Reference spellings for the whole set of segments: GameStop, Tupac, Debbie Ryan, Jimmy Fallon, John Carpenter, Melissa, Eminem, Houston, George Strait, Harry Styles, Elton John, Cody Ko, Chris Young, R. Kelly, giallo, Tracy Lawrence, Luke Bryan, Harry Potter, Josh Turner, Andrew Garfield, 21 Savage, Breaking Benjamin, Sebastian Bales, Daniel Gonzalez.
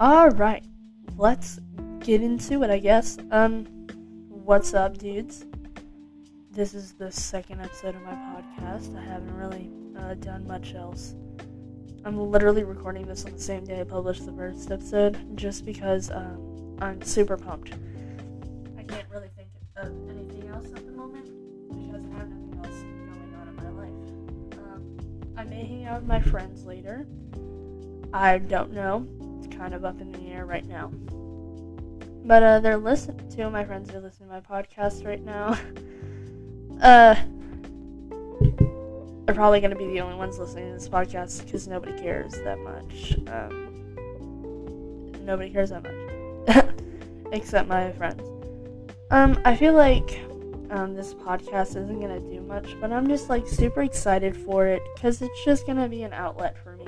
Alright, let's get into it, I guess. What's up, dudes? This is the second episode of my podcast. I haven't really done much else. I'm literally recording this on the same day I published the first episode, just because I'm super pumped. I can't really think of anything else at the moment, because I have nothing else going on in my life. I may hang out with my friends later. I don't know. It's kind of up in the air right now. But two of my friends are listening to my podcast right now. They're probably going to be the only ones listening to this podcast because nobody cares that much. Nobody cares that much. Except my friends. I feel like this podcast isn't going to do much, but I'm just like super excited for it because it's just going to be an outlet for me.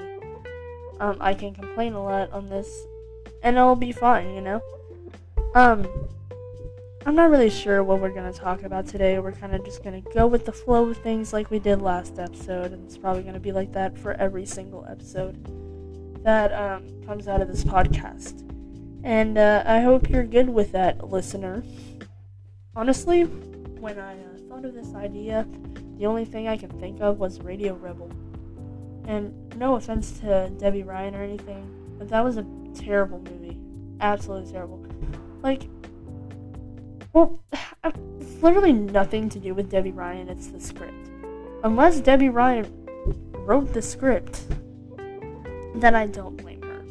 I can complain a lot on this and it'll be fun, you know? I'm not really sure what we're going to talk about today. We're kind of just going to go with the flow of things like we did last episode, and it's probably going to be like that for every single episode that comes out of this podcast. And I hope you're good with that, listener. Honestly, when I thought of this idea, the only thing I could think of was Radio Rebel. And no offense to Debbie Ryan or anything, but that was a terrible movie. Absolutely terrible. Like, well, it's literally nothing to do with Debbie Ryan, it's the script. Unless Debbie Ryan wrote the script, then I don't blame her.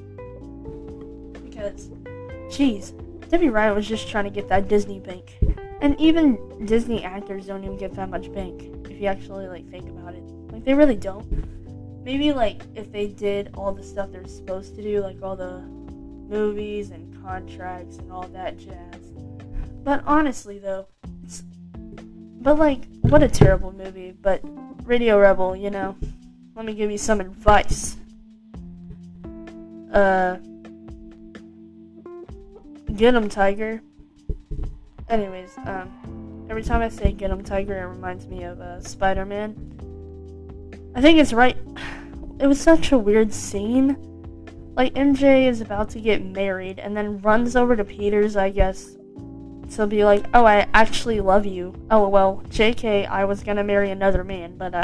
Because, geez, Debbie Ryan was just trying to get that Disney bank. And even Disney actors don't even get that much bank, if you actually, like, think about it. Like, they really don't. Maybe, like, if they did all the stuff they're supposed to do, like all the movies and contracts and all that jazz. But honestly, though, what a terrible movie. But Radio Rebel, you know, let me give you some advice. Get 'em, Tiger. Anyways, every time I say get 'em, Tiger, it reminds me of Spider-Man. I think it's right. It was such a weird scene. Like, MJ is about to get married and then runs over to Peter's, I guess, to be like, oh, I actually love you. LOL. JK, I was gonna marry another man, but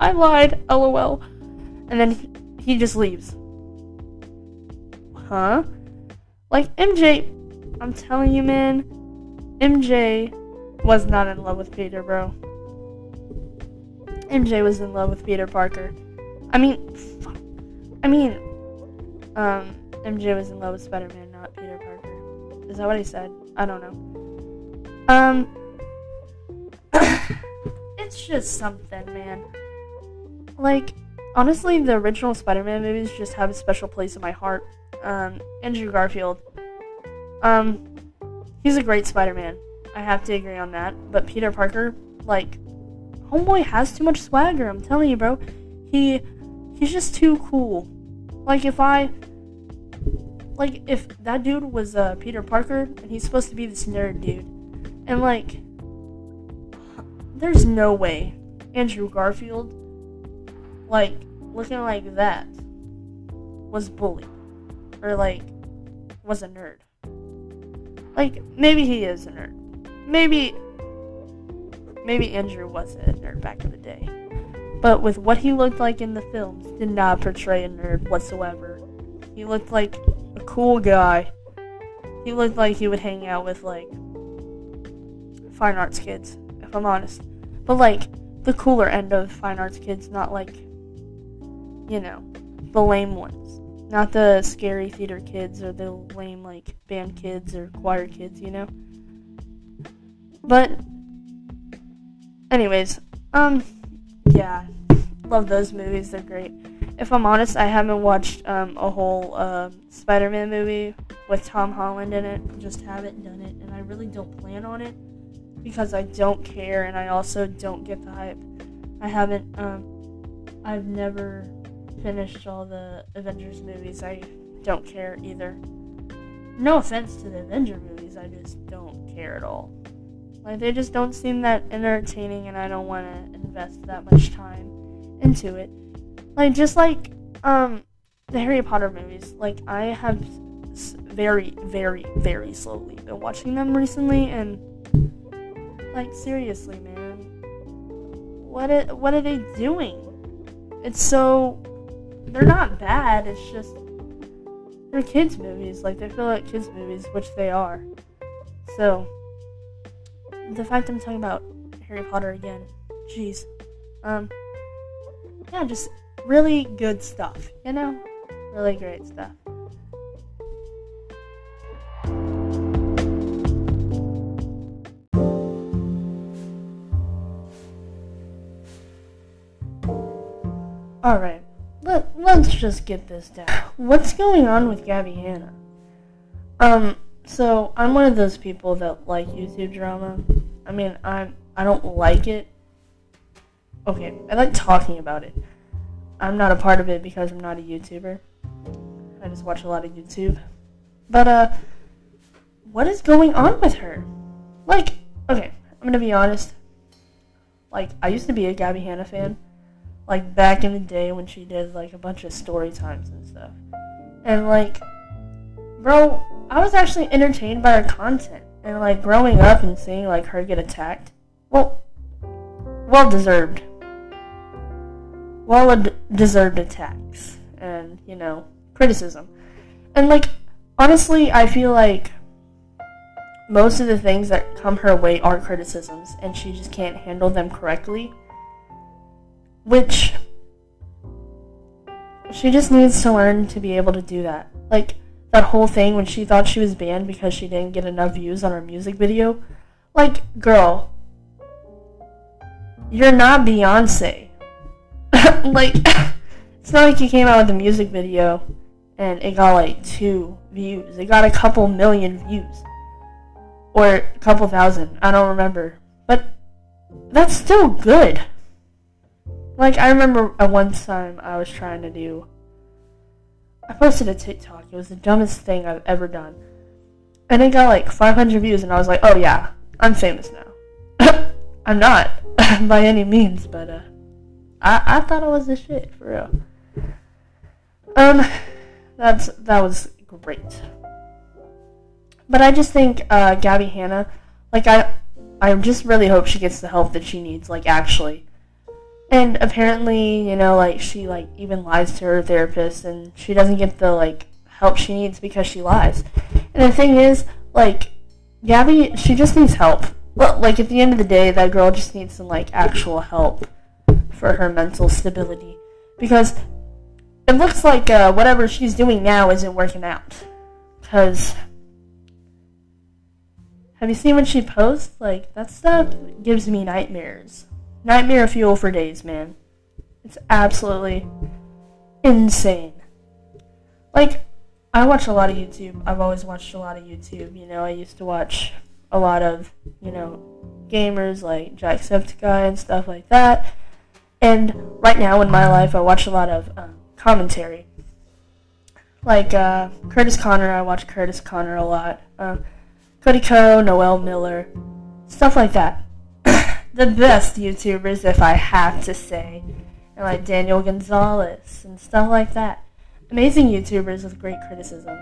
I lied. LOL. And then he just leaves. Huh? Like, MJ, I'm telling you, man, MJ was not in love with Peter, bro. MJ was in love with Peter Parker. MJ was in love with Spider-Man, not Peter Parker. Is that what I said? I don't know. It's just something, man. Like, honestly, the original Spider-Man movies just have a special place in my heart. Andrew Garfield. He's a great Spider-Man. I have to agree on that. But Peter Parker, like, homeboy has too much swagger, I'm telling you, bro. He's just too cool. Like, if that dude was, Peter Parker, and he's supposed to be this nerd dude, and, like, there's no way Andrew Garfield, like, looking like that, was bullied, or, like, was a nerd. Like, maybe he is a nerd. Maybe Andrew was a nerd back in the day. But with what he looked like in the films, did not portray a nerd whatsoever. He looked like a cool guy. He looked like he would hang out with, like, fine arts kids, if I'm honest. But, like, the cooler end of fine arts kids, not, like, you know, the lame ones. Not the scary theater kids or the lame, like, band kids or choir kids, you know? But, anyways, yeah, love those movies, they're great. If I'm honest, I haven't watched a whole Spider-Man movie with Tom Holland in it. Just haven't done it, and I really don't plan on it because I don't care, and I also don't get the hype. I've never finished all the Avengers movies. I don't care either. No offense to the Avenger movies, I just don't care at all. Like, they just don't seem that entertaining, and I don't want to invest that much time into it. Like, just like, the Harry Potter movies. Like, I have very, very, very slowly. Been watching them recently, and, like, seriously, man. What are they doing? It's so... They're not bad, it's just... They're kids' movies. Like, they feel like kids' movies, which they are. So... The fact I'm talking about Harry Potter again. Jeez. Yeah, just really good stuff, you know? Really great stuff. Alright, let's just get this down. What's going on with Gabbie Hanna? So, I'm one of those people that like YouTube drama. I mean, I don't like it. Okay, I like talking about it. I'm not a part of it because I'm not a YouTuber. I just watch a lot of YouTube. But, what is going on with her? Like, okay, I'm gonna be honest. Like, I used to be a Gabbie Hanna fan. Like, back in the day when she did, like, a bunch of story times and stuff. And, like, bro, I was actually entertained by her content. And, like, growing up and seeing, like, her get attacked. Well, well-deserved. Well-deserved attacks. And, you know, criticism. And, like, honestly, I feel like most of the things that come her way are criticisms. And she just can't handle them correctly. Which, she just needs to learn to be able to do that. Like, that whole thing when she thought she was banned because she didn't get enough views on her music video. Like, girl, you're not Beyonce. Like, it's not like you came out with a music video and it got, like, 2 views. It got a couple million views. Or a couple thousand. I don't remember. But that's still good. Like, I remember at one time I was trying to do... I posted a TikTok. It was the dumbest thing I've ever done. And it got, like, 500 views, and I was like, oh, yeah, I'm famous now. I'm not, by any means, but, I thought I was the shit, for real. That was great. But I just think, Gabbie Hanna, like, I just really hope she gets the help that she needs, like, actually. And apparently, you know, like, she, like, even lies to her therapist, and she doesn't get the, like, help she needs because she lies. And the thing is, like, Gabbie, she just needs help. Well, like, at the end of the day, that girl just needs some, like, actual help for her mental stability. Because it looks like whatever she's doing now isn't working out. Because, have you seen when she posts? Like, that stuff gives me nightmares. Nightmare fuel for days, man. It's absolutely insane. Like, I watch a lot of YouTube. I've always watched a lot of YouTube, you know. I used to watch a lot of, you know, gamers like Jacksepticeye and stuff like that. And right now in my life, I watch a lot of commentary. Like, Curtis Conner. I watch Curtis Conner a lot. Cody Ko, Noel Miller, stuff like that. The best YouTubers, if I have to say, and like Daniel Gonzalez and stuff like that. Amazing YouTubers with great criticism.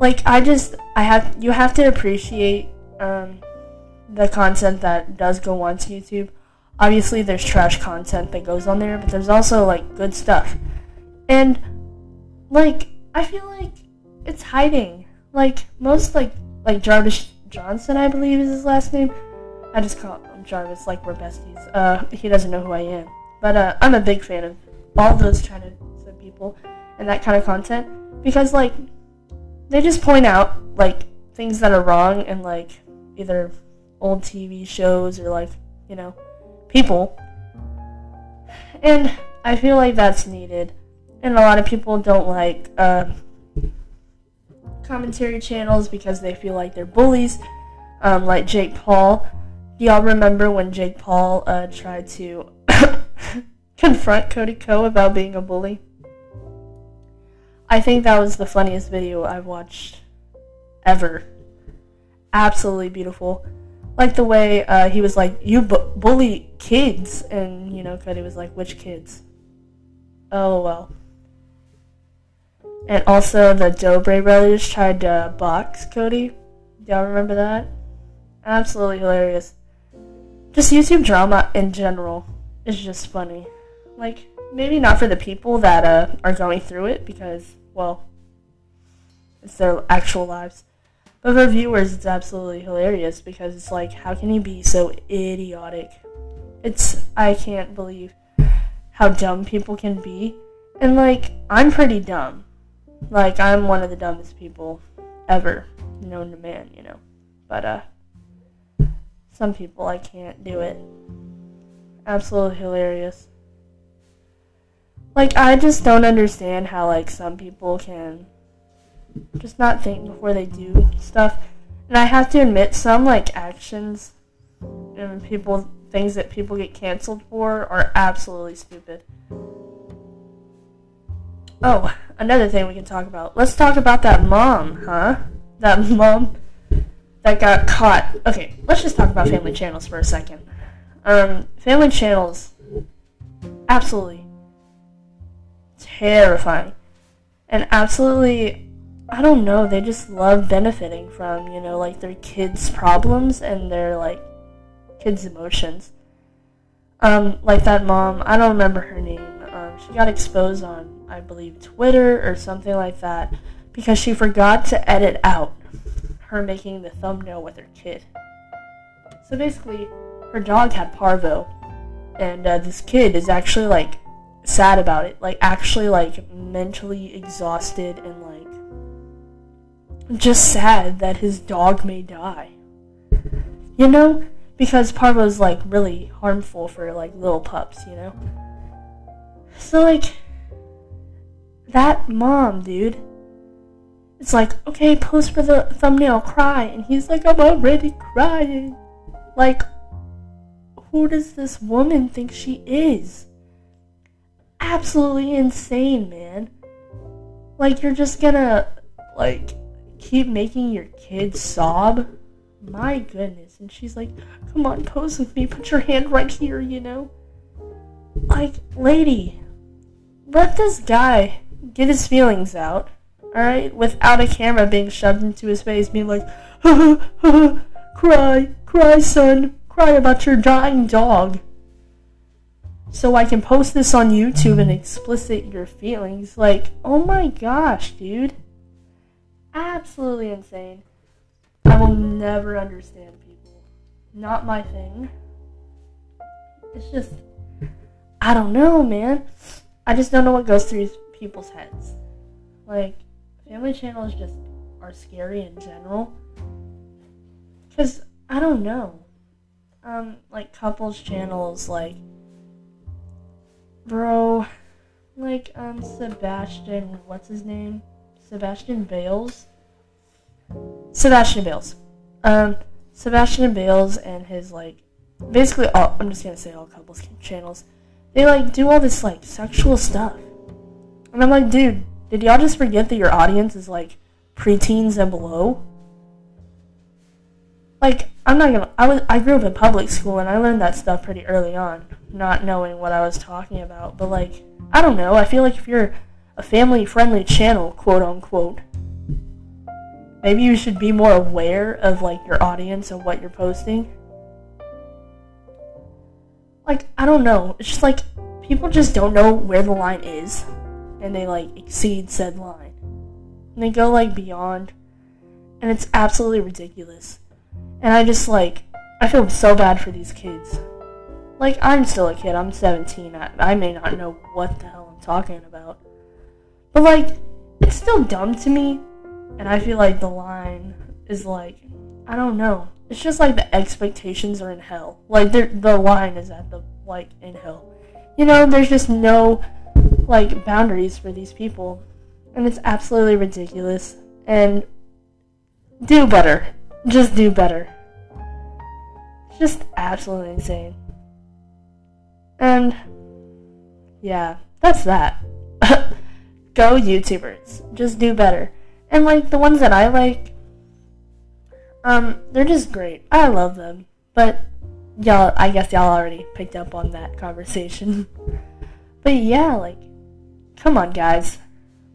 Like, you have to appreciate the content that does go on to YouTube. Obviously, there's trash content that goes on there, but there's also, like, good stuff. And, like, I feel like it's hiding. Like, most, like Jarvis Johnson, I believe is his last name. I just call him Jarvis, like we're besties. He doesn't know who I am. But I'm a big fan of all those China people and that kind of content. Because, like, they just point out, like, things that are wrong in, like, either old TV shows or, like, you know, people. And I feel like that's needed. And a lot of people don't like commentary channels because they feel like they're bullies. Like Jake Paul. Do y'all remember when Jake Paul tried to confront Cody Ko about being a bully? I think that was the funniest video I've watched ever. Absolutely beautiful. Like the way he was like, you bully kids. And, you know, Cody was like, which kids? Oh, well. And also the Dobre brothers tried to box Cody. Y'all remember that? Absolutely hilarious. Just YouTube drama in general is just funny. Like, maybe not for the people that are going through it because, well, it's their actual lives. But for viewers, it's absolutely hilarious because it's like, how can you be so idiotic? I can't believe how dumb people can be. And, like, I'm pretty dumb. Like, I'm one of the dumbest people ever known to man, you know. But, some people, I can't do it. Absolutely hilarious. Like, I just don't understand how, like, some people can just not think before they do stuff. And I have to admit, some, like, actions and things that people get canceled for are absolutely stupid. Oh, another thing we can talk about. Let's talk about that mom, huh? That mom that got caught. Okay, let's just talk about family channels for a second. Family channels, absolutely terrifying. And absolutely, I don't know, they just love benefiting from, you know, like, their kids' problems and their, like, kids' emotions. Like that mom, I don't remember her name. She got exposed on, I believe, Twitter or something like that because she forgot to edit out her making the thumbnail with her kid. So basically, her dog had parvo, and this kid is actually, like, sad about it. Like, actually, like, mentally exhausted and, like, just sad that his dog may die. You know? Because parvo's, like, really harmful for, like, little pups, you know? So, like, that mom, dude, it's like, okay, post for the thumbnail, cry. And he's like, I'm already crying. Like, who does this woman think she is? Absolutely insane, man. Like, you're just gonna, like, keep making your kids sob? My goodness. And she's like, come on, pose with me, put your hand right here, you know? Like, lady, let this guy get his feelings out, alright? Without a camera being shoved into his face, being like, ha ha ha, cry, cry, son, cry about your dying dog. So I can post this on YouTube and explicit your feelings. Like, oh my gosh, dude. Absolutely insane. I will never understand people. Not my thing. It's just, I don't know, man. I just don't know what goes through people's heads. Like, family channels just are scary in general. Because, I don't know. Like, couples channels, like, bro, like, Sebastian, what's his name? Sebastian Bales. Sebastian Bales and his, like, basically all, I'm just gonna say all couples channels, they, like, do all this, like, sexual stuff. And I'm like, dude, did y'all just forget that your audience is, like, preteens and below? Like, I'm not gonna, I grew up in public school and I learned that stuff pretty early on, not knowing what I was talking about. But, like, I don't know, I feel like if you're a family-friendly channel, quote-unquote, maybe you should be more aware of, like, your audience and what you're posting. Like, I don't know. It's just, like, people just don't know where the line is. And they, like, exceed said line. And they go, like, beyond. And it's absolutely ridiculous. And I just, like, I feel so bad for these kids. Like, I'm still a kid. I'm 17. I may not know what the hell I'm talking about. But, like, it's still dumb to me. And I feel like the line is, like, I don't know. It's just like the expectations are in hell. Like, the line is at the, like, in hell. You know, there's just no, like, boundaries for these people. And it's absolutely ridiculous. And do better. Just do better. It's just absolutely insane. And, yeah, that's that. Go YouTubers. Just do better. And, like, the ones that I like, they're just great. I love them. But, y'all, I guess y'all already picked up on that conversation. But, yeah, like, come on, guys.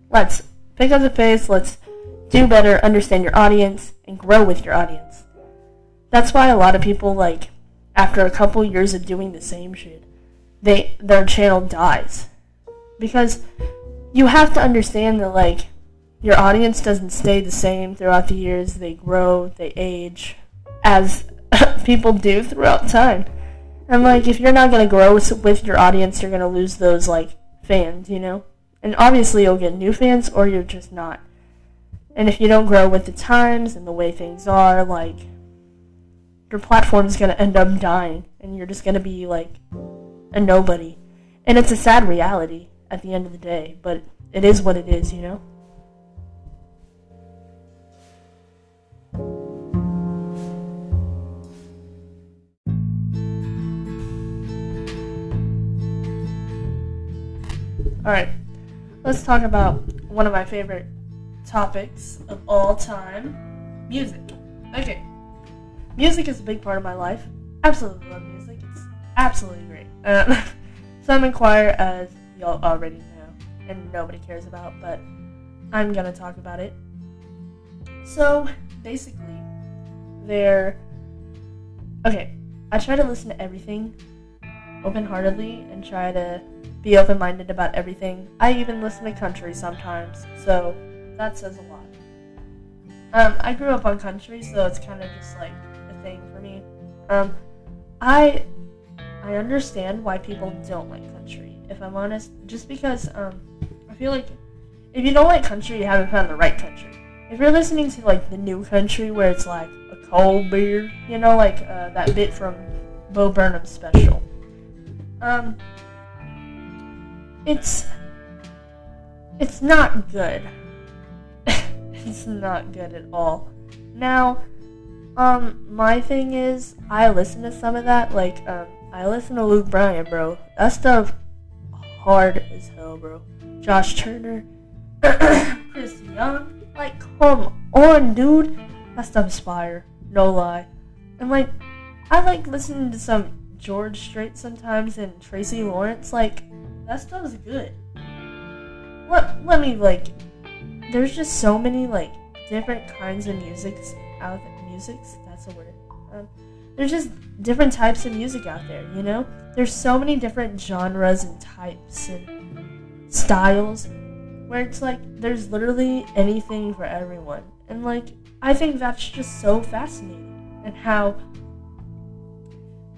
Let's Pick up the pace, let's do better, understand your audience, and grow with your audience. That's why a lot of people, like, after a couple years of doing the same shit, their channel dies. Because you have to understand that, like, your audience doesn't stay the same throughout the years. They grow, they age, as people do throughout time. And, like, if you're not going to grow with your audience, you're going to lose those, like, fans, you know? And obviously you'll get new fans, or you're just not. And if you don't grow with the times and the way things are, like, your platform's going to end up dying. And you're just going to be, like, a nobody. And it's a sad reality at the end of the day, but it is what it is, you know? Alright, let's talk about one of my favorite topics of all time, music. Okay, music is a big part of my life. Absolutely love music. It's absolutely great. Some inquire, as y'all already know, and nobody cares about, but I'm gonna talk about it. So, basically, okay, I try to listen to everything open-heartedly and try to be open-minded about everything. I even listen to country sometimes, so that says a lot. I grew up on country, so it's kind of just like a thing for me. I understand why people don't like country, if I'm honest, just because I feel like if you don't like country, you haven't found the right country. If you're listening to, like, the new country where it's like a cold beer, you know, like that bit from Bo Burnham's special. It's not good. It's not good at all. Now, my thing is, I listen to some of that, like, I listen to Luke Bryan, bro. That stuff hard as hell, bro. Josh Turner, Chris Young, like, come on, dude. That stuff's fire, no lie. And, like, I like listening to some George Strait sometimes and Tracy Lawrence, like, that stuff is good. Let me, like, there's just so many, like, different kinds of musics out there. Musics? That's a word. There's just different types of music out there, you know? There's so many different genres and types and styles where it's, like, there's literally anything for everyone. And, like, I think that's just so fascinating. And how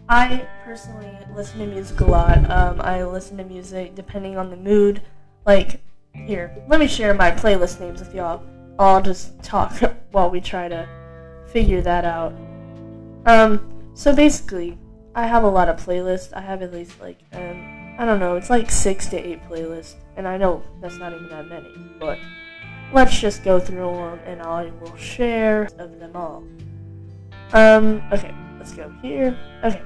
I personally listen to music a lot. I listen to music depending on the mood. Like, here, let me share my playlist names with y'all. I'll just talk while we try to figure that out. So basically, I have a lot of playlists. I have at least, like, I don't know, it's like 6 to 8 playlists. And I know that's not even that many, but let's just go through them and I will share of them all. Okay, let's go here. Okay.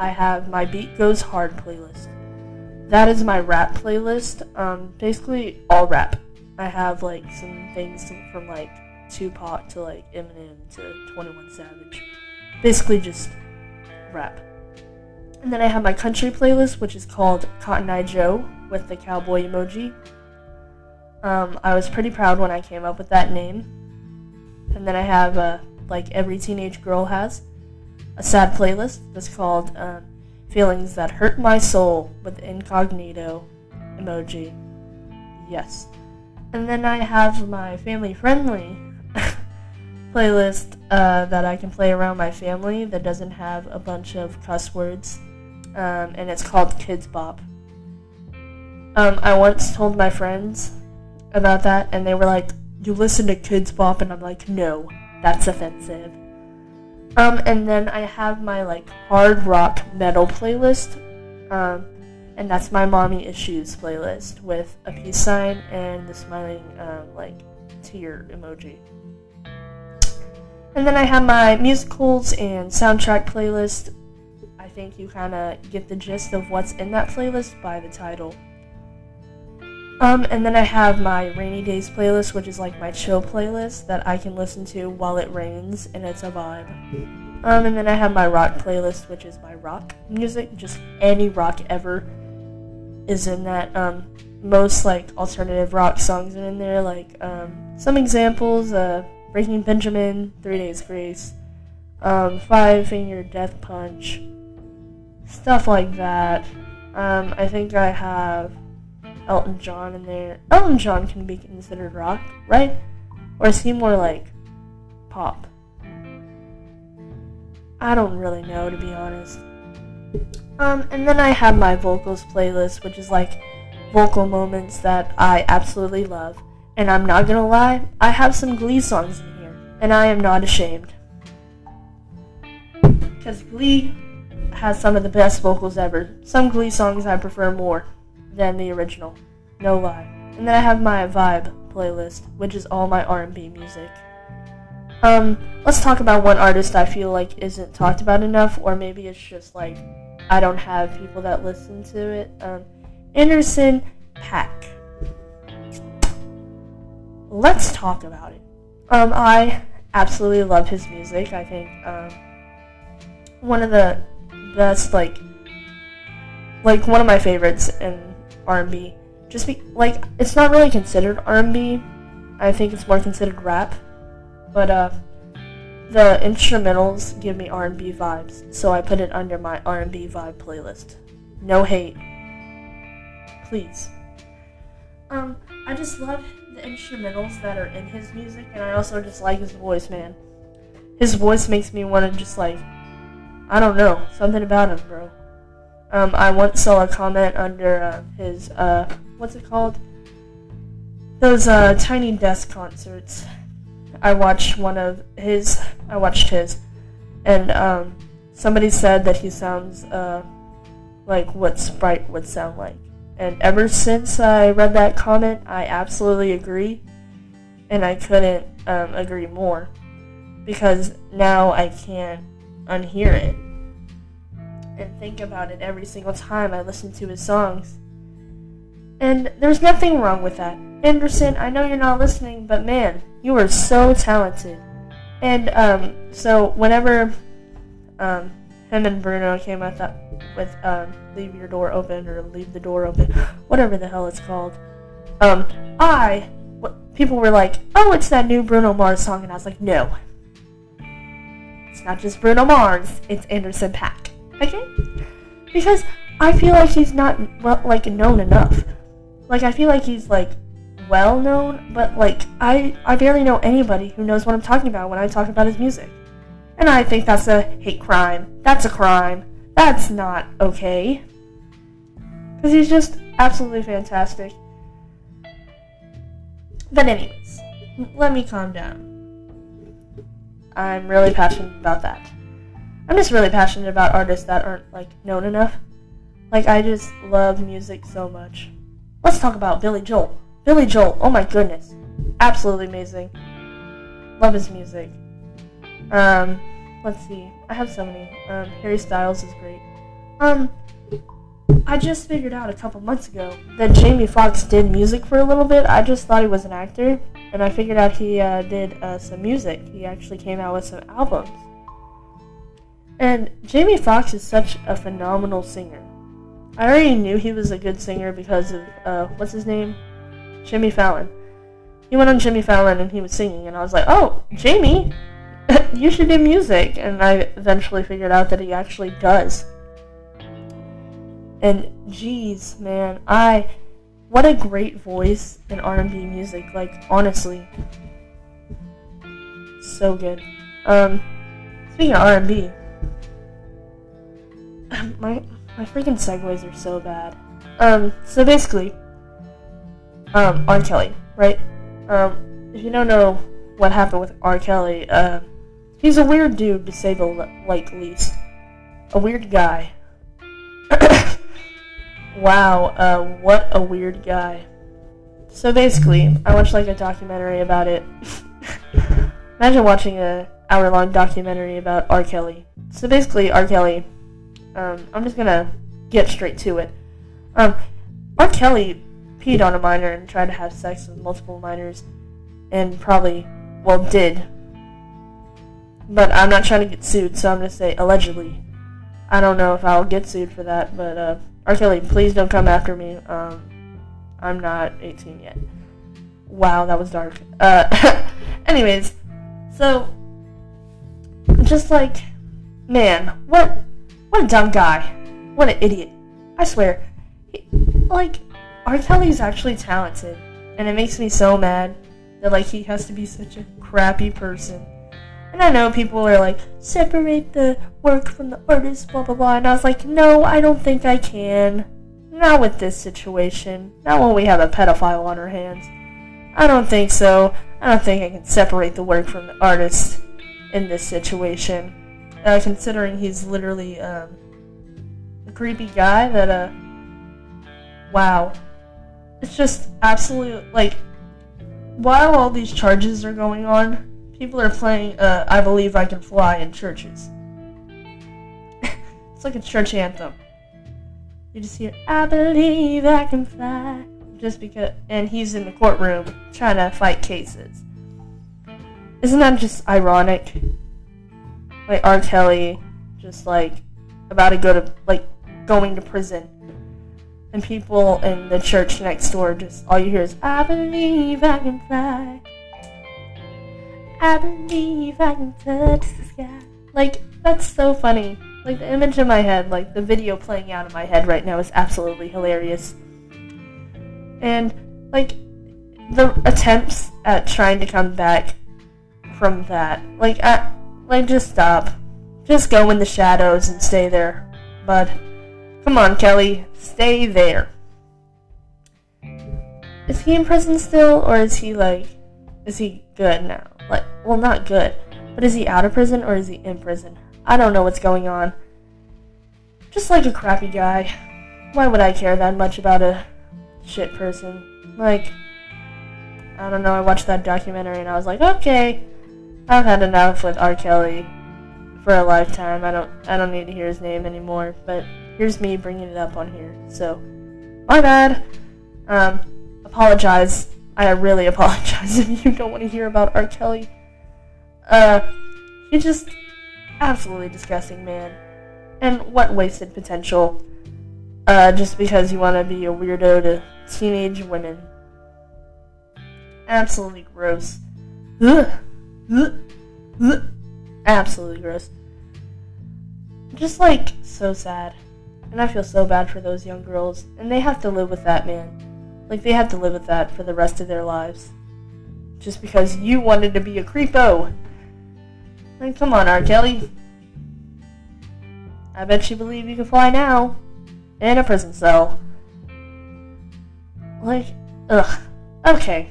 I have my Beat Goes Hard playlist. That is my rap playlist. Basically all rap. I have, like, some things from, like, Tupac to, like, Eminem to 21 Savage. Basically just rap. And then I have my country playlist, which is called Cotton Eye Joe with the cowboy emoji. I was pretty proud when I came up with that name. And then I have, like every teenage girl has, a sad playlist that's called Feelings That Hurt My Soul with the incognito emoji. Yes. And then I have my family-friendly playlist that I can play around my family that doesn't have a bunch of cuss words, and it's called Kids Bop. I once told my friends about that, and they were like, "You listen to Kids Bop?" And I'm like, "No, that's offensive." And then I have my, like, hard rock metal playlist, and that's my Mommy Issues playlist with a peace sign and the smiling, like, tear emoji. And then I have my musicals and soundtrack playlist. I think you kind of get the gist of what's in that playlist by the title. And then I have my Rainy Days playlist, which is, like, my chill playlist that I can listen to while it rains, and it's a vibe. And then I have my rock playlist, which is my rock music. Just any rock ever is in that. most, like, alternative rock songs are in there. Like, some examples, Breaking Benjamin, 3 Days Grace, 5 Finger Death Punch, stuff like that. I think I have Elton John in there. Elton John can be considered rock, right? Or is he more like pop? I don't really know, to be honest. And then I have my vocals playlist, which is like vocal moments that I absolutely love. And I'm not gonna lie, I have some Glee songs in here, and I am not ashamed. Because Glee has some of the best vocals ever. Some Glee songs I prefer more than the original, no lie. And then I have my vibe playlist, which is all my R&B music. Let's talk about one artist I feel like isn't talked about enough, or maybe it's just like I don't have people that listen to it. Anderson .Paak. Let's talk about it. I absolutely love his music. I think one of the best, like one of my favorites in R&B. Just be like, it's not really considered R&B. I think it's more considered rap. But the instrumentals give me R&B vibes, so I put it under my R&B vibe playlist. No hate, please. I just love the instrumentals that are in his music, and I also just like his voice, man. His voice makes me want to just, like, I don't know, something about him, bro. I once saw a comment under his what's it called? Those Tiny Desk concerts. I watched his, and somebody said that he sounds like what Sprite would sound like. And ever since I read that comment, I absolutely agree, and I couldn't agree more, because now I can't unhear it and think about it every single time I listen to his songs. And there's nothing wrong with that. Anderson, I know you're not listening, but man, you are so talented. And so whenever him and Bruno came out with Leave Your Door Open, or Leave the Door Open, whatever the hell it's called, people were like, oh, it's that new Bruno Mars song. And I was like, no. It's not just Bruno Mars, it's Anderson .Paak. Okay? Because I feel like he's not, well, like, known enough. Like, I feel like he's, like, well-known, but, like, I barely know anybody who knows what I'm talking about when I talk about his music. And I think that's a hate crime. That's a crime. That's not okay. Because he's just absolutely fantastic. But anyways, let me calm down. I'm really passionate about that. I'm just really passionate about artists that aren't, like, known enough. Like, I just love music so much. Let's talk about Billy Joel. Billy Joel, oh my goodness. Absolutely amazing. Love his music. Let's see. I have so many. Harry Styles is great. I just figured out a couple months ago that Jamie Foxx did music for a little bit. I just thought he was an actor, and I figured out he did some music. He actually came out with some albums. And Jamie Foxx is such a phenomenal singer. I already knew he was a good singer because of, what's his name? Jimmy Fallon. He went on Jimmy Fallon and he was singing, and I was like, oh, Jamie, you should do music. And I eventually figured out that he actually does. And geez, man, what a great voice in R&B music, like, honestly. So good. Speaking of R&B, my freaking segues are so bad. So basically, R. Kelly, right? If you don't know what happened with R. Kelly, he's a weird dude, to say the least. A weird guy. Wow, what a weird guy. So basically, I watched, like, a documentary about it. Imagine watching a hour-long documentary about R. Kelly. So basically, R. Kelly, I'm just gonna get straight to it. R. Kelly peed on a minor and tried to have sex with multiple minors, and probably, well, did. But I'm not trying to get sued, so I'm gonna say allegedly. I don't know if I'll get sued for that, but R. Kelly, please don't come after me. I'm not 18 yet. Wow, that was dark. Anyways, so just like, man, what a dumb guy. What an idiot. I swear. R. Kelly's actually talented, and it makes me so mad that, he has to be such a crappy person. And I know people are like, separate the work from the artist, blah, blah, blah. And I was like, no, I don't think I can. Not with this situation. Not when we have a pedophile on our hands. I don't think so. I don't think I can separate the work from the artist in this situation. Considering he's literally a creepy guy that, wow. It's just absolutely, while all these charges are going on, people are playing I Believe I Can Fly in churches. It's like a church anthem. You just hear, I believe I can fly. Just because, and he's in the courtroom trying to fight cases. Isn't that just ironic? R. Kelly, just, about to go to, going to prison. And people in the church next door, just, all you hear is, I believe I can fly. I believe I can touch the sky. That's so funny. The image in my head, the video playing out in my head right now is absolutely hilarious. And, the attempts at trying to come back from that. Just stop. Just go in the shadows and stay there, bud. Come on, Kelly. Stay there. Is he in prison still, or is he, is he good now? Well, not good, but is he out of prison, or is he in prison? I don't know what's going on. Just a crappy guy. Why would I care that much about a shit person? I don't know, I watched that documentary and I was like, okay, I've had enough with R. Kelly for a lifetime. I don't need to hear his name anymore, but here's me bringing it up on here, so my bad. Apologize. I really apologize if you don't want to hear about R. Kelly. He's just absolutely disgusting, man. And what wasted potential. Just because you want to be a weirdo to teenage women. Absolutely gross. Ugh. Ugh. Ugh. Absolutely gross. Just so sad. And I feel so bad for those young girls. And they have to live with that, man. They have to live with that for the rest of their lives. Just because you wanted to be a creepo. Come on, R. Kelly. I bet you believe you can fly now. In a prison cell. Ugh. Okay.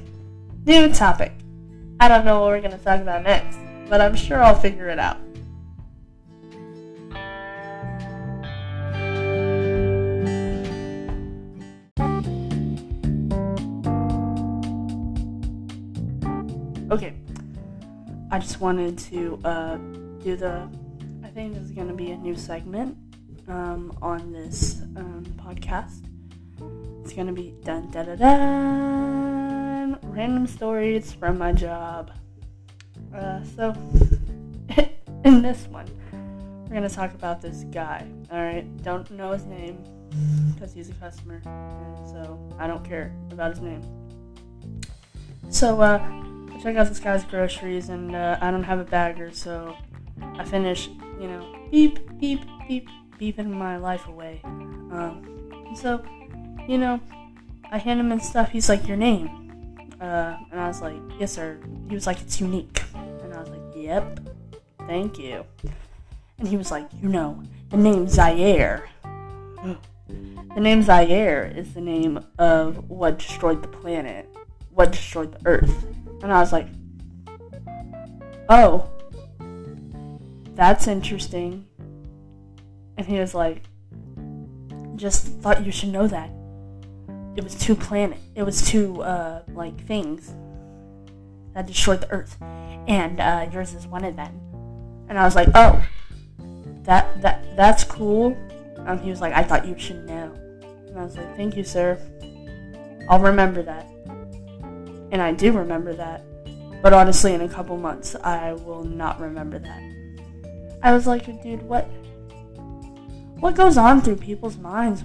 New topic. I don't know what we're going to talk about next, but I'm sure I'll figure it out. Okay, I just wanted to do I think this is going to be a new segment on this podcast. It's going to be dun-da-da-dun, random stories from my job. So, in this one, we're going to talk about this guy, alright? Don't know his name, because he's a customer, and so I don't care about his name. So, I took out this guy's groceries, and I don't have a bagger, so I finish, beep, beep, beep, beeping my life away. And so, I hand him and stuff. He's like, your name? And I was like, yes, sir. He was like, it's unique. And I was like, yep, thank you. And he was like, the name Zaire. The name Zaire is the name of what destroyed the planet, what destroyed the earth. And I was like, oh, that's interesting. And he was like, just thought you should know that. It was two things that destroyed the earth. And yours is one of them. And I was like, oh, that's cool. He was like, I thought you should know. And I was like, thank you, sir. I'll remember that. And I do remember that, but honestly, in a couple months, I will not remember that. I was like, dude, what goes on through people's minds?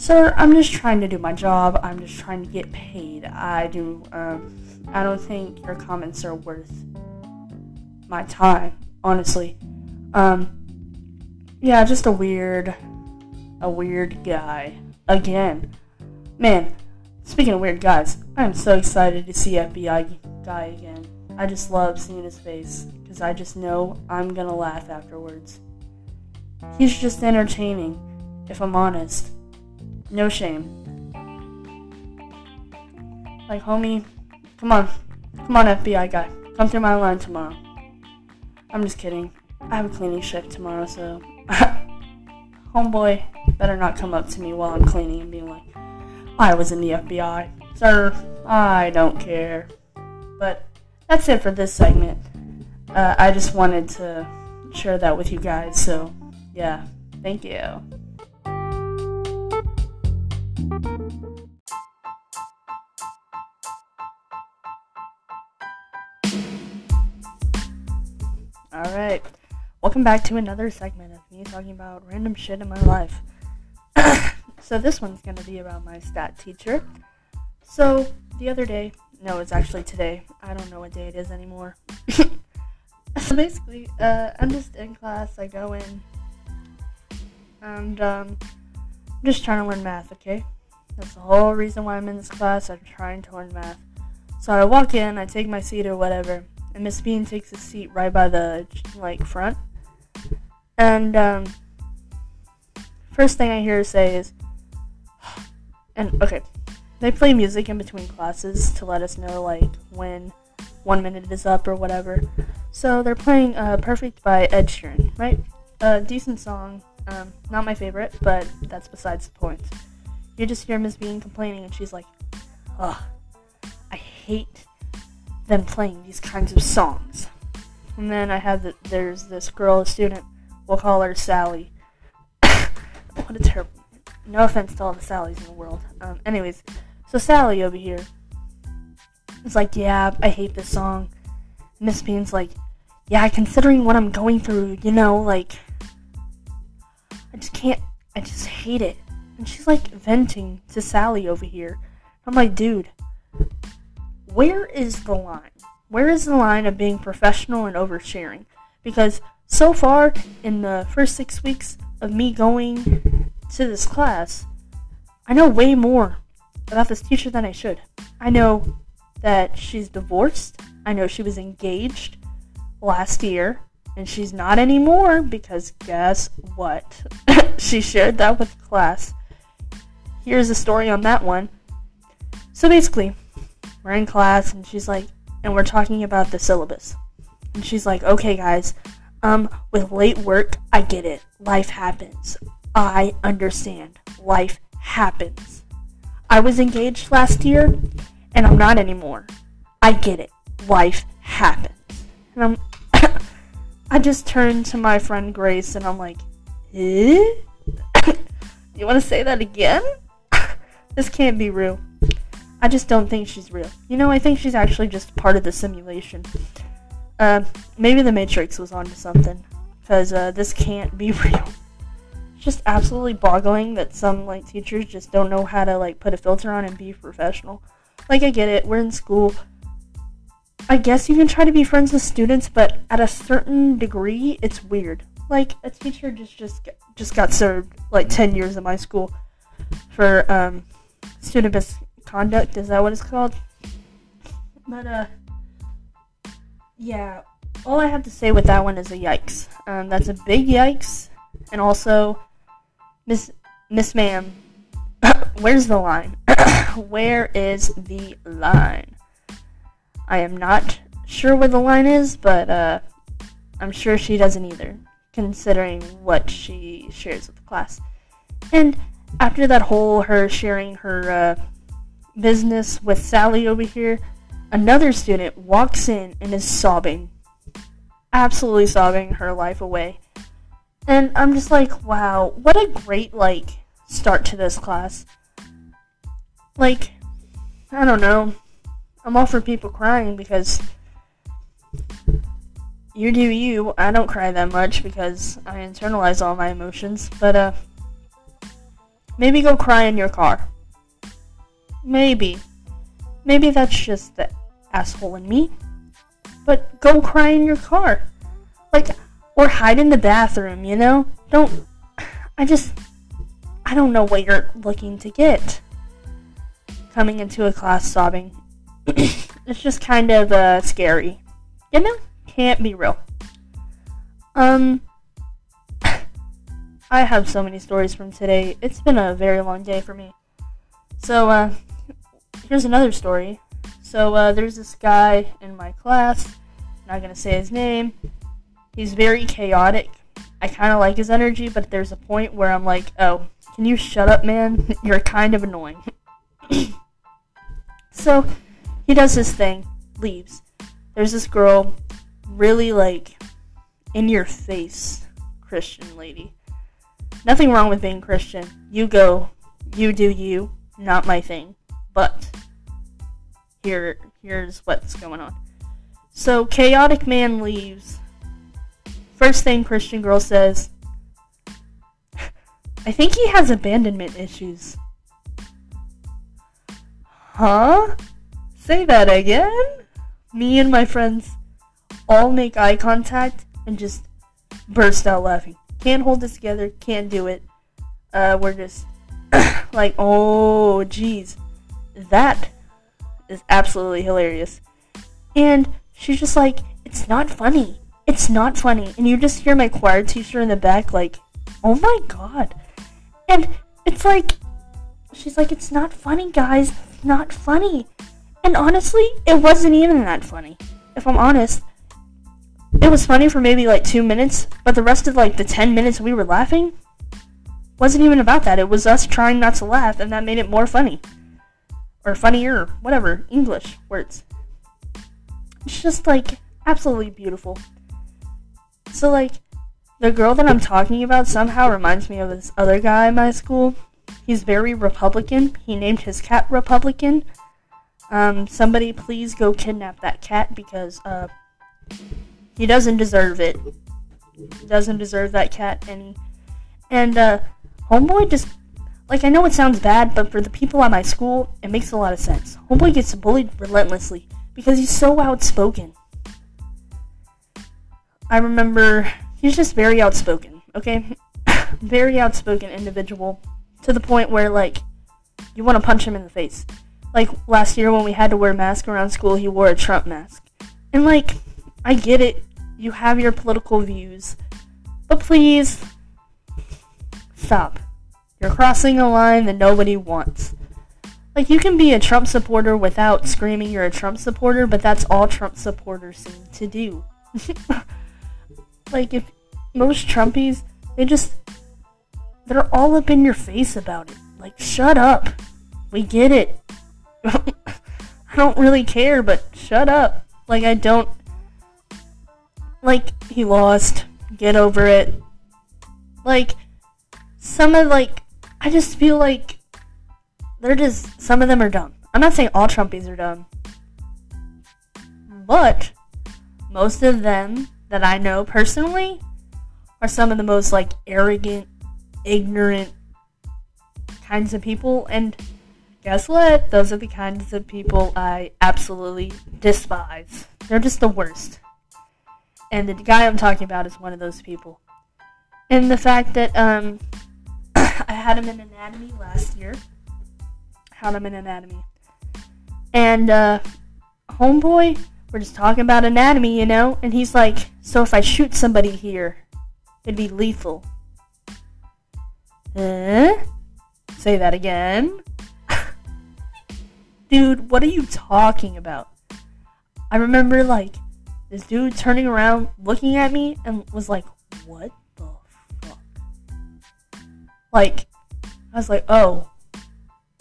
Sir, I'm just trying to do my job. I'm just trying to get paid. I don't think your comments are worth my time, honestly. Yeah, just a weird guy. Again. Man, speaking of weird guys, I am so excited to see FBI guy again. I just love seeing his face, because I just know I'm gonna laugh afterwards. He's just entertaining, if I'm honest. No shame. Like, homie, come on FBI guy, come through my line tomorrow. I'm just kidding. I have a cleaning shift tomorrow, so homeboy better not come up to me while I'm cleaning and being like, I was in the FBI. Sir, I don't care. But that's it for this segment. I just wanted to share that with you guys, so yeah, thank you. Alright, welcome back to another segment of me talking about random shit in my life. So this one's going to be about my stat teacher. So the other day, no, it's actually today. I don't know what day it is anymore. So basically, I'm just in class, I go in, and I'm just trying to learn math, okay? That's the whole reason why I'm in this class, I'm trying to learn math. So I walk in, I take my seat or whatever, and Miss Bean takes a seat right by the, front. And, first thing I hear her say is, and, okay, they play music in between classes to let us know, when 1 minute is up or whatever. So they're playing Perfect by Ed Sheeran, right? A decent song, not my favorite, but that's besides the point. You just hear Miss Bean complaining, and she's like, ugh, I hate them playing these kinds of songs. And then I have there's this girl, a student, we'll call her Sally. What a terrible name. No offense to all the Sallys in the world. Anyways, so Sally over here is like, yeah, I hate this song. Miss Bean's like, yeah, considering what I'm going through, I just hate it. And she's like venting to Sally over here. I'm like, dude, where is the line? Where is the line of being professional and oversharing? Because so far in the first 6 weeks of me going to this class, I know way more about this teacher than I should. I know that she's divorced. I know she was engaged last year, and she's not anymore, because guess what? She shared that with the class. Here's a story on that one. So basically, we're in class, and she's like, and we're talking about the syllabus. And she's like, okay, guys, with late work, I get it. Life happens. I understand. Life happens. I was engaged last year, and I'm not anymore. I get it. Life happens. And I just turned to my friend Grace, and I'm like, eh? You want to say that again? This can't be real. I just don't think she's real. I think she's actually just part of the simulation. Maybe the Matrix was onto something, because this can't be real. It's just absolutely boggling that some teachers just don't know how to put a filter on and be professional. I get it. We're in school. I guess you can try to be friends with students, but at a certain degree, it's weird. A teacher just got served, 10 years at my school for, student misconduct, is that what it's called? But, yeah, all I have to say with that one is a yikes. That's a big yikes, and also, Miss Ma'am, where's the line? Where is the line? I am not sure where the line is, but I'm sure she doesn't either, considering what she shares with the class. And after that whole her sharing her business with Sally over here, another student walks in and is sobbing. Absolutely sobbing her life away. And I'm just like, wow, what a great, start to this class. I don't know. I'm all for people crying, because you do you. I don't cry that much because I internalize all my emotions. But Maybe go cry in your car. Maybe. Maybe that's just the asshole in me. But go cry in your car. Like, or hide in the bathroom, you know? Don't... I don't know what you're looking to get. Coming into a class sobbing. It's just kind of scary. You know? Can't be real. I have so many stories from today. It's been a very long day for me. So, here's another story. So, there's this guy in my class. I'm not gonna say his name. He's very chaotic. I kind of like his energy, but there's a point where I'm like, oh, can you shut up, man? You're kind of annoying. So, he does his thing. Leaves. There's this girl, really, like, in-your-face Christian lady. Nothing wrong with being Christian. You go. You do you. Not my thing. But here's what's going on. So chaotic man leaves. First thing Christian girl says, I think he has abandonment issues. Huh? Say that again? Me and my friends all make eye contact and just burst out laughing. Can't hold this together. Can't do it. We're just like, oh, geez. That is absolutely hilarious. And she's just like, it's not funny. It's not funny. And you just hear my choir teacher in the back like, oh my god. And it's like, she's like, it's not funny, guys. It's not funny. And honestly, it wasn't even that funny. If I'm honest. It was funny for maybe, 2 minutes, but the rest of, the 10 minutes we were laughing wasn't even about that. It was us trying not to laugh, and that made it more funny. Or funnier, whatever, English words. It's just, absolutely beautiful. So, the girl that I'm talking about somehow reminds me of this other guy in my school. He's very Republican. He named his cat Republican. Somebody please go kidnap that cat because, he doesn't deserve it. He doesn't deserve that cat any. And, homeboy just... I know it sounds bad, but for the people at my school, it makes a lot of sense. Homeboy gets bullied relentlessly because he's so outspoken. I remember... He's just very outspoken, okay? Very outspoken individual. To the point where, you want to punch him in the face. Last year when we had to wear masks around school, he wore a Trump mask. And, I get it. You have your political views, but please, stop. You're crossing a line that nobody wants. You can be a Trump supporter without screaming you're a Trump supporter, but that's all Trump supporters seem to do. If most Trumpies, they're all up in your face about it. Shut up. We get it. I don't really care, but shut up. I don't. He lost. Get over it. I just feel they're just, some of them are dumb. I'm not saying all Trumpies are dumb. But, most of them that I know personally are some of the most, arrogant, ignorant kinds of people. And guess what? Those are the kinds of people I absolutely despise. They're just the worst. And the guy I'm talking about is one of those people. And the fact that, I had him in anatomy last year. And, homeboy, we're just talking about anatomy, you know? And he's like, so if I shoot somebody here, it'd be lethal. Say that again. Dude, what are you talking about? I remember, this dude turning around, looking at me, and was like, what the fuck? I was like, oh,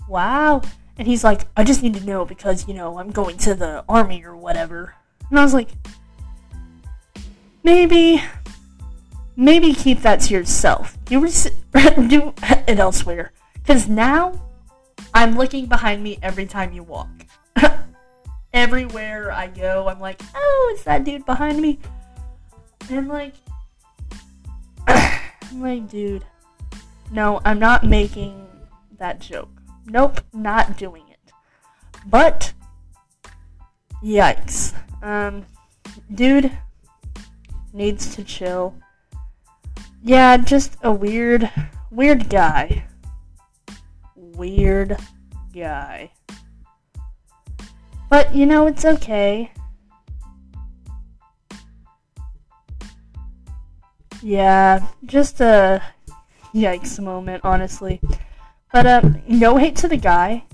wow. And he's like, I just need to know because, I'm going to the army or whatever. And I was like, maybe keep that to yourself. Do it elsewhere. Because now, I'm looking behind me every time you walk. Everywhere I go, I'm like, oh, it's that dude behind me. And I'm like, dude, no, I'm not making that joke. Nope, not doing it. But, yikes. Dude needs to chill. Yeah, just a weird guy. Weird guy. But, you know, it's okay. Yeah, just a yikes moment, honestly. But, no hate to the guy.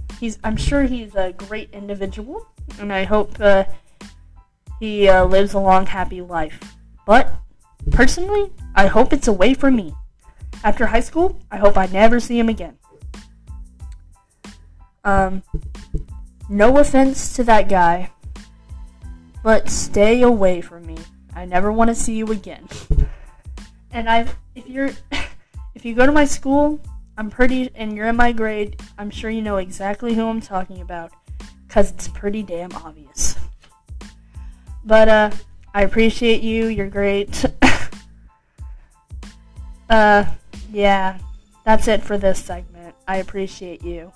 I'm sure he's a great individual, and I hope he lives a long, happy life. But, personally, I hope it's away from me. After high school, I hope I never see him again. No offense to that guy, but stay away from me. I never want to see you again. And if you go to my school, and you're in my grade, I'm sure you know exactly who I'm talking about, 'cause it's pretty damn obvious. But I appreciate you. You're great. Yeah, that's it for this segment. I appreciate you.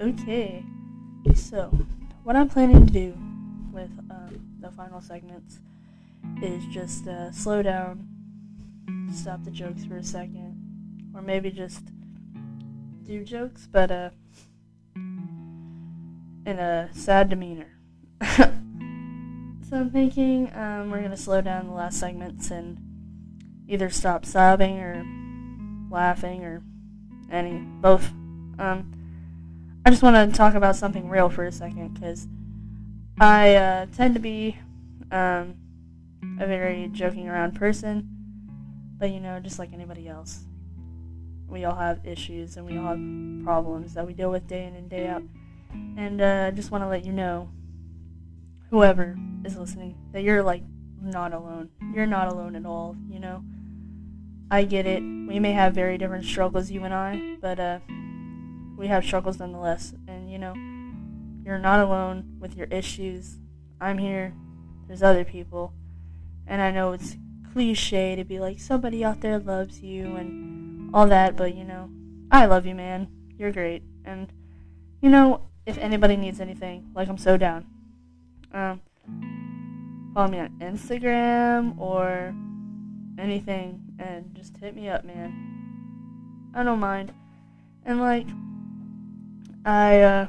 Okay, so what I'm planning to do with the final segments is just slow down, stop the jokes for a second, or maybe just do jokes, but in a sad demeanor. So I'm thinking we're going to slow down the last segments and either stop sobbing or laughing or both. I just want to talk about something real for a second, because I tend to be a very joking around person, but you know, just like anybody else, we all have issues and we all have problems that we deal with day in and day out, and I just want to let you know, whoever is listening, that you're like not alone. You're not alone at all, you know? I get it. We may have very different struggles, you and I, but we have struggles nonetheless, and you know, you're not alone with your issues. I'm here, there's other people, and I know it's cliche to be like, somebody out there loves you and all that, but you know, I love you, man. You're great. And you know, if anybody needs anything, like, I'm so down. Follow me on Instagram or anything, and just hit me up, man. I don't mind. And like, I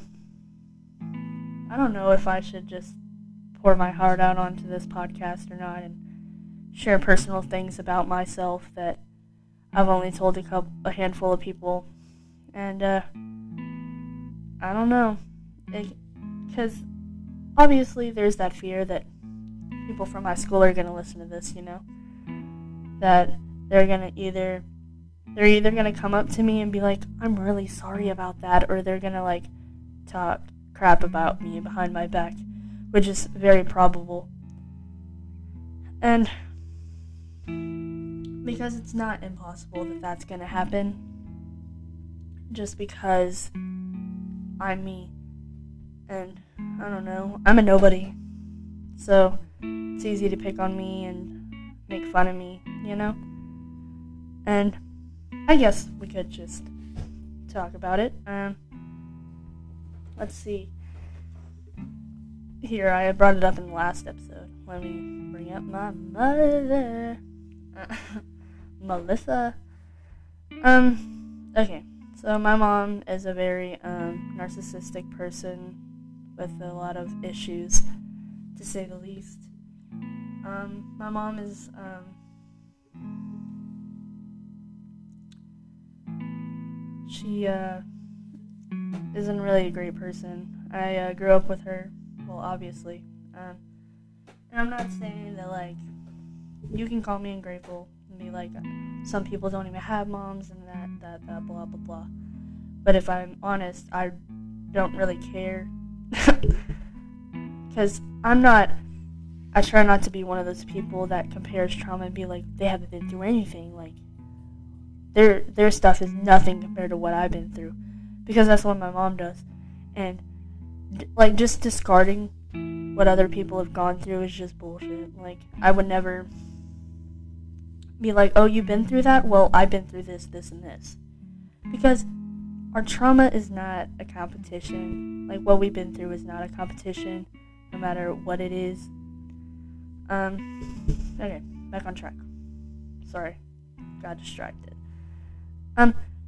don't know if I should just pour my heart out onto this podcast or not and share personal things about myself that I've only told a handful of people. And, I don't know. 'Cause obviously there's that fear that people from my school are going to listen to this, you know? That they're going to either going to come up to me and be like, I'm really sorry about that, or they're going to, like, talk crap about me behind my back, which is very probable. And because it's not impossible that that's going to happen, just because I'm me, and, I don't know, I'm a nobody, so it's easy to pick on me and make fun of me, you know? And I guess we could just talk about it. Let's see. Here, I brought it up in the last episode. Let me bring up my mother. Melissa. Okay. So my mom is a very narcissistic person with a lot of issues, to say the least. My mom is she isn't really a great person. I grew up with her, well, obviously. And I'm not saying that, like, you can call me ungrateful and be like, some people don't even have moms and that, blah, blah, blah. But if I'm honest, I don't really care. Because I try not to be one of those people that compares trauma and be like, they haven't been through anything, like, Their stuff is nothing compared to what I've been through, because that's what my mom does. And like, just discarding what other people have gone through is just bullshit. Like, I would never be like, oh, you've been through that? Well, I've been through this, this, and this. Because our trauma is not a competition. Like, what we've been through is not a competition, no matter what it is. Okay, back on track. Sorry, got distracted.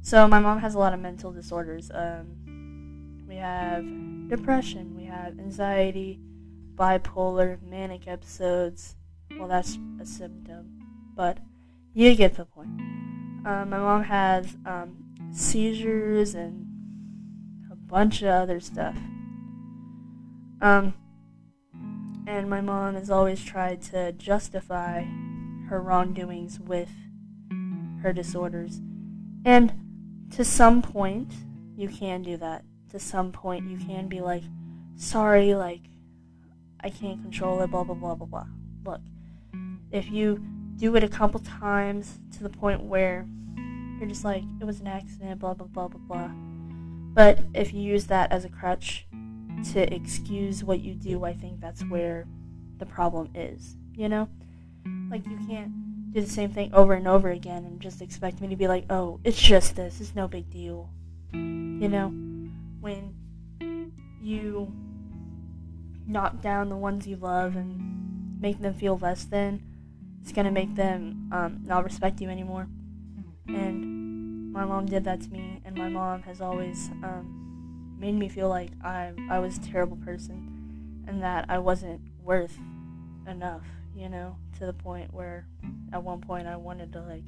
So my mom has a lot of mental disorders. We have depression, we have anxiety, bipolar, manic episodes. Well, that's a symptom, but you get the point. My mom has seizures and a bunch of other stuff. And my mom has always tried to justify her wrongdoings with her disorders. And to some point, you can do that. To some point, you can be like, sorry, like, I can't control it, blah, blah, blah, blah, blah. Look, if you do it a couple times to the point where you're just like, it was an accident, blah, blah, blah, blah, blah. But if you use that as a crutch to excuse what you do, I think that's where the problem is, you know? Like, you can't do the same thing over and over again and just expect me to be like, oh, it's just this, it's no big deal, you know? When you knock down the ones you love and make them feel less than, it's gonna make them not respect you anymore. And my mom did that to me, and my mom has always made me feel like I was a terrible person and that I wasn't worth enough, you know, to the point where at one point I wanted to, like,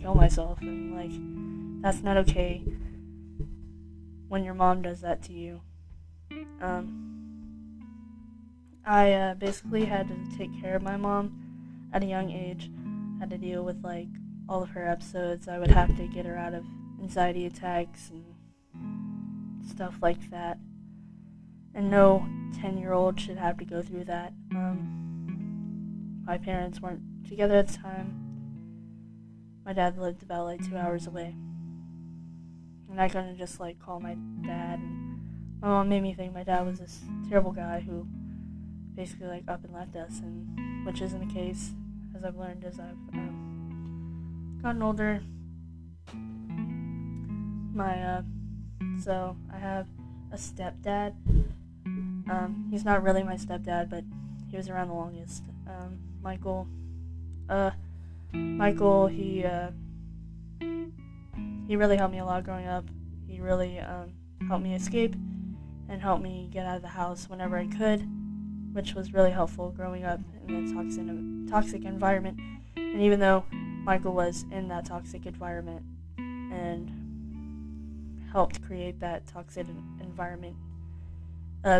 kill myself. And, like, that's not okay when your mom does that to you. I basically had to take care of my mom at a young age. I had to deal with, like, all of her episodes. I would have to get her out of anxiety attacks and stuff like that, and no 10-year-old should have to go through that. My parents weren't together at the time. My dad lived about, like, 2 hours away, and I couldn't just, like, call my dad. And my mom made me think my dad was this terrible guy who basically, like, up and left us, and which isn't the case, as I've learned as I've gotten older. So I have a stepdad. He's not really my stepdad, but he was around the longest. Michael. He really helped me a lot growing up. He really helped me escape and helped me get out of the house whenever I could, which was really helpful growing up in a toxic environment. And even though Michael was in that toxic environment and helped create that toxic environment,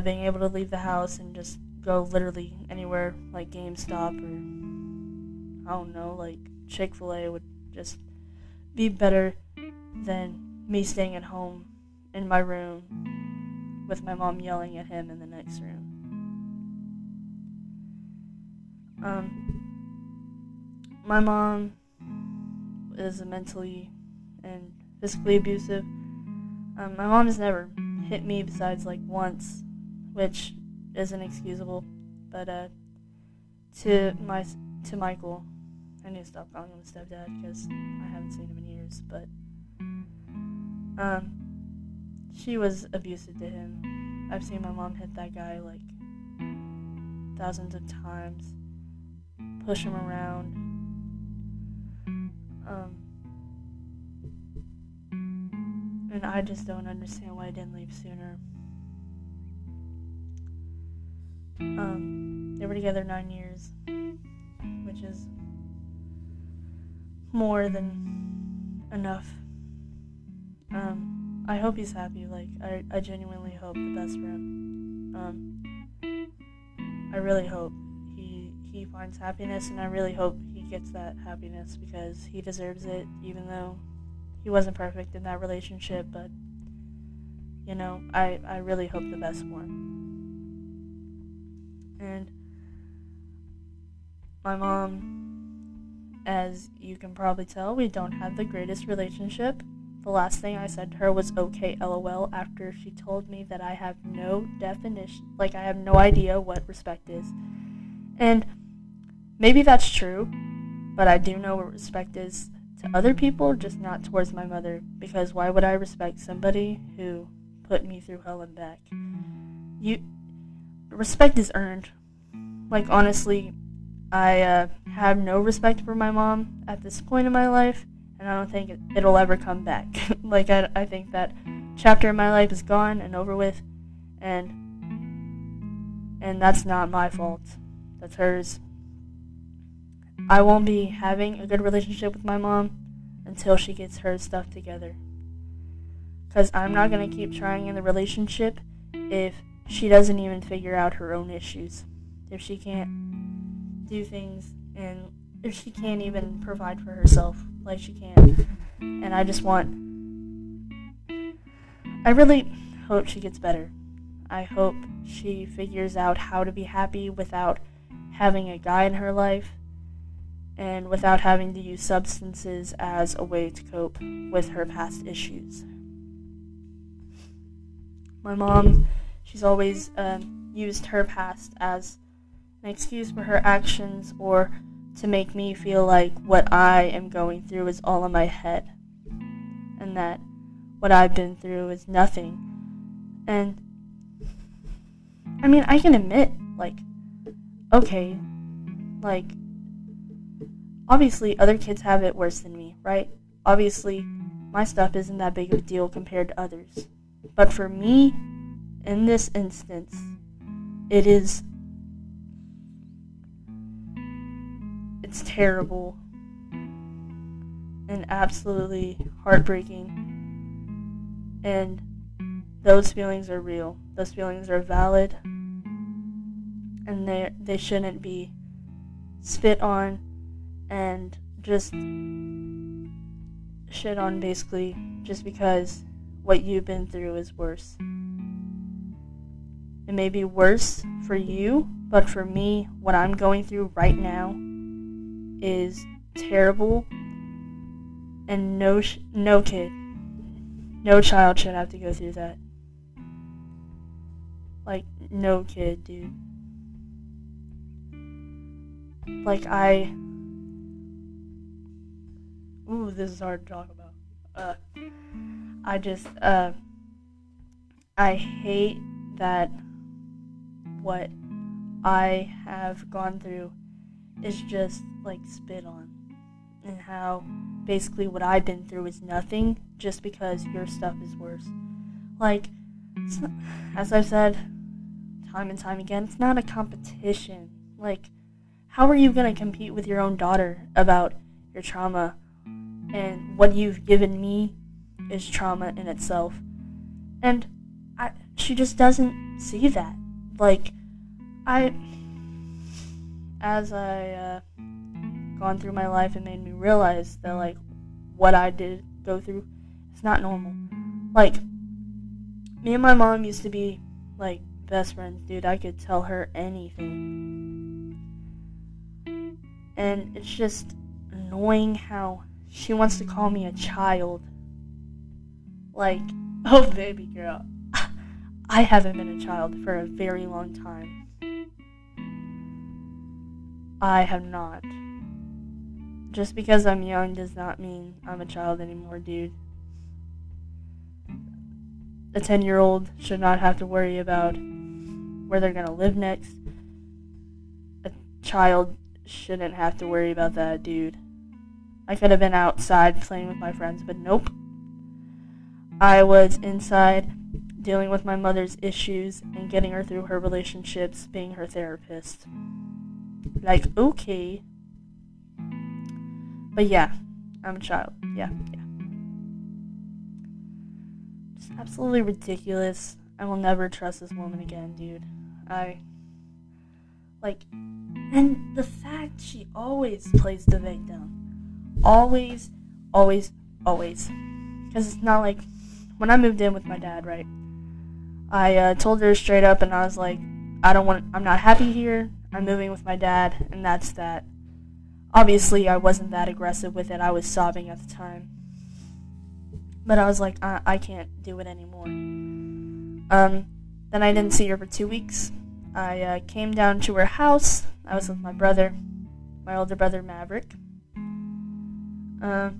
being able to leave the house and just go literally anywhere, like GameStop or, I don't know, like Chick-fil-A, would just be better than me staying at home in my room with my mom yelling at him in the next room. My mom is mentally and physically abusive. My mom has never hit me besides, like, once, which isn't excusable, but, to Michael, I need to stop calling him stepdad because I haven't seen him in years, but, she was abusive to him. I've seen my mom hit that guy, like, thousands of times, push him around. And I just don't understand why I didn't leave sooner. They were together 9 years, which is more than enough. I hope he's happy. Like, I genuinely hope the best for him. I really hope he finds happiness, and I really hope he gets that happiness because he deserves it, even though he wasn't perfect in that relationship, but, you know, I really hope the best for him. And my mom, as you can probably tell, we don't have the greatest relationship. The last thing I said to her was okay, LOL, after she told me that I have no definition, like I have no idea what respect is. And maybe that's true, but I do know what respect is to other people, just not towards my mother, because why would I respect somebody who put me through hell and back? Respect is earned. Like, honestly, I have no respect for my mom at this point in my life, and I don't think it'll ever come back. Like, I think that chapter in my life is gone and over with, and that's not my fault. That's hers. I won't be having a good relationship with my mom until she gets her stuff together. Because I'm not going to keep trying in the relationship if she doesn't even figure out her own issues. If she can't do things, and if she can't even provide for herself like she can. And I really hope she gets better. I hope she figures out how to be happy without having a guy in her life, and without having to use substances as a way to cope with her past issues. My mom, she's always used her past as an excuse for her actions, or to make me feel like what I am going through is all in my head, and that what I've been through is nothing. And, I mean, I can admit, like, okay, like, obviously, other kids have it worse than me, right? Obviously, my stuff isn't that big of a deal compared to others. But for me, in this instance, it is... it's terrible. And absolutely heartbreaking. And those feelings are real. Those feelings are valid. And they shouldn't be spit on and just shit on, basically, just because what you've been through is worse. It may be worse for you, but for me, what I'm going through right now is terrible, and no child should have to go through that. Like, no kid, dude. Like, ooh, this is hard to talk about. I hate that what I have gone through is just, like, spit on. And how, basically, what I've been through is nothing just because your stuff is worse. Like, as I've said time and time again, it's not a competition. Like, how are you gonna compete with your own daughter about your trauma? And what you've given me is trauma in itself. And she just doesn't see that. Like, as I gone through my life, it made me realize that, like, what I did go through is not normal. Like, me and my mom used to be, like, best friends, dude. I could tell her anything. And it's just annoying how she wants to call me a child. Like, oh baby girl, I haven't been a child for a very long time. I have not. Just because I'm young does not mean I'm a child anymore, dude. A 10-year-old should not have to worry about where they're gonna live next. A child shouldn't have to worry about that, dude. I could have been outside playing with my friends, but nope. I was inside dealing with my mother's issues and getting her through her relationships, being her therapist. Like, okay. But yeah, I'm a child. Yeah. Just absolutely ridiculous. I will never trust this woman again, dude. And the fact she always plays the victim. Always. Because it's not like, when I moved in with my dad, right, I told her straight up, and I was like, I'm not happy here, I'm moving with my dad, and that's that. Obviously, I wasn't that aggressive with it, I was sobbing at the time. But I was like, I can't do it anymore. Then I didn't see her for 2 weeks. I came down to her house. I was with my brother, my older brother Maverick. Me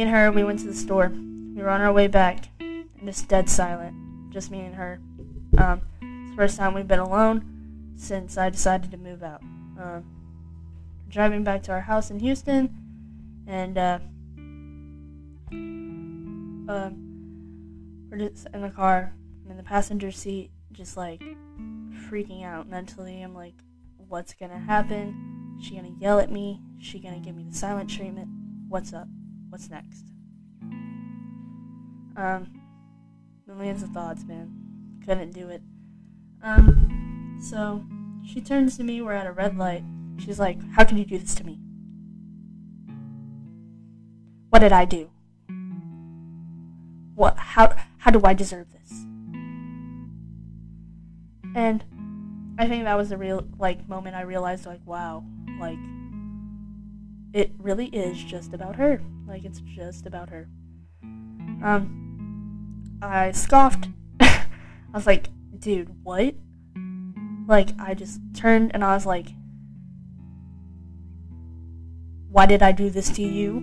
and her, we went to the store. We were on our way back, and just dead silent, just me and her. It's the first time we've been alone since I decided to move out. Driving back to our house in Houston, and we're just in the car. I'm in the passenger seat, just like freaking out mentally. I'm like, what's gonna happen? Is she gonna yell at me? Is she gonna give me the silent treatment? What's up? What's next? Millions of thoughts, man. Couldn't do it. So she turns to me. We're at a red light. She's like, how can you do this to me? What did I do? What? How do I deserve this? And I think that was the real, like, moment I realized, like, wow, like, it really is just about her. Like, it's just about her. I scoffed. I was like, dude, what? Like, I just turned and I was like, why did I do this to you?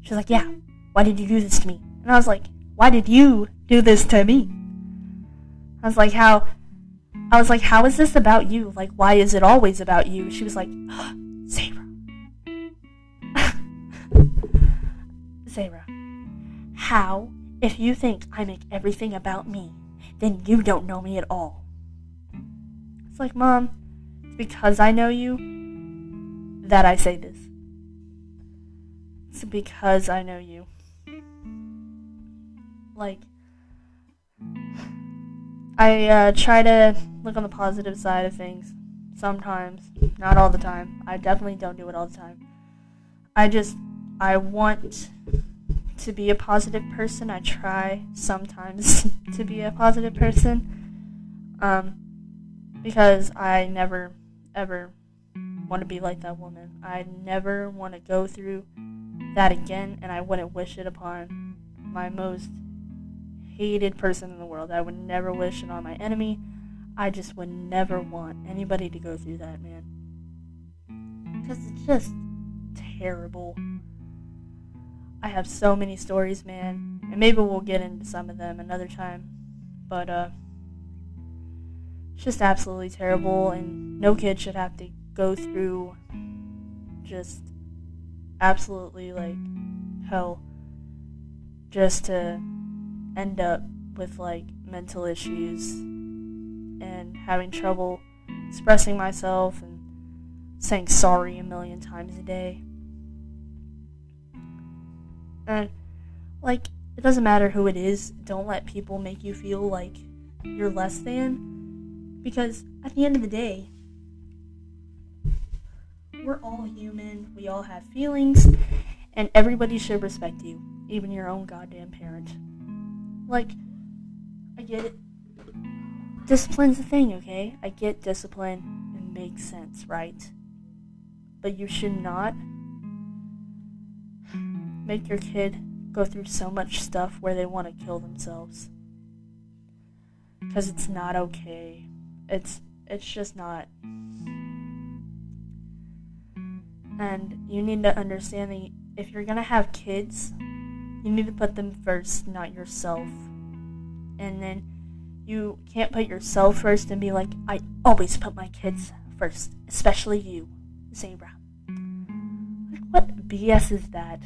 She's like, yeah, why did you do this to me? And I was like, why did you do this to me? I was like, how is this about you? Like, why is it always about you? She was like, oh, Sarah. Sarah, how, if you think I make everything about me, then you don't know me at all. It's like, Mom, it's because I know you that I say this. It's because I know you. Like, I try to look on the positive side of things. Sometimes. Not all the time. I definitely don't do it all the time. I want to be a positive person. I try sometimes to be a positive person. Because I never, ever want to be like that woman. I never want to go through that again, and I wouldn't wish it upon my most hated person in the world. I would never wish it on my enemy. I just would never want anybody to go through that, man. Because it's just terrible. I have so many stories, man, and maybe we'll get into some of them another time, but it's just absolutely terrible, and no kid should have to go through just absolutely like hell just to end up with like mental issues and having trouble expressing myself and saying sorry a million times a day. And like, it doesn't matter who it is, don't let people make you feel like you're less than, because at the end of the day, we're all human, we all have feelings, and everybody should respect you, even your own goddamn parent. Like, I get it. Discipline's a thing, okay? I get discipline, it makes sense, right? But you should not make your kid go through so much stuff where they want to kill themselves. Because it's not okay. It's just not. And you need to understand that if you're going to have kids, you need to put them first, not yourself. And then you can't put yourself first and be like, I always put my kids first, especially you, Sarah. Like, what BS is that?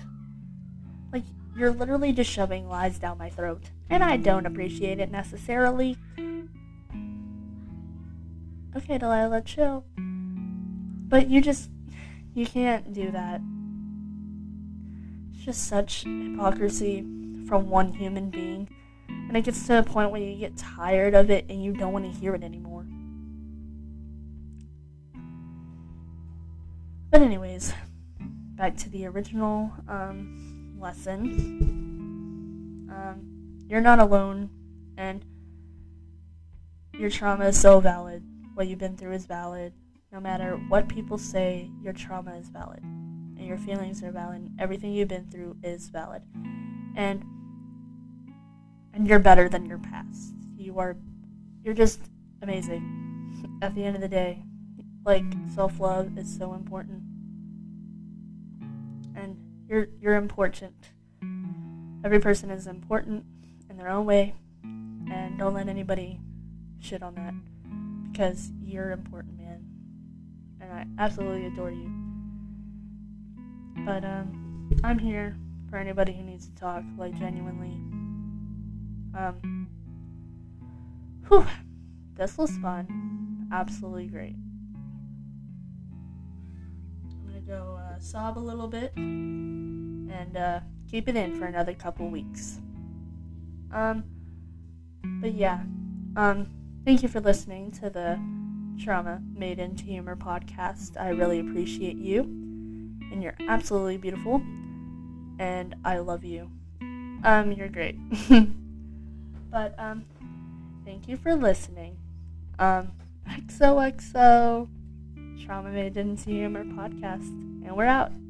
Like, you're literally just shoving lies down my throat. And I don't appreciate it necessarily. Okay, Delilah, chill. But you just... you can't do that. It's just such hypocrisy from one human being. And it gets to a point where you get tired of it and you don't want to hear it anymore. But anyways, back to the original lesson. You're not alone, and your trauma is so valid. What you've been through is valid. No matter what people say, your trauma is valid. And and your feelings are valid, and everything you've been through is valid, and you're better than your past. You're just amazing. At the end of the day, like, self-love is so important, and you're important. Every person is important in their own way, and don't let anybody shit on that, because you're important, man, and I absolutely adore you. But I'm here for anybody who needs to talk, like, genuinely. Whew, this was fun, absolutely great. I'm gonna go sob a little bit and keep it in for another couple weeks. But yeah, thank you for listening to the Trauma Made Into Humor podcast. I really appreciate you, and you're absolutely beautiful, and I love you. You're great. But thank you for listening. XOXO Trauma Made Into Humor podcast, and we're out.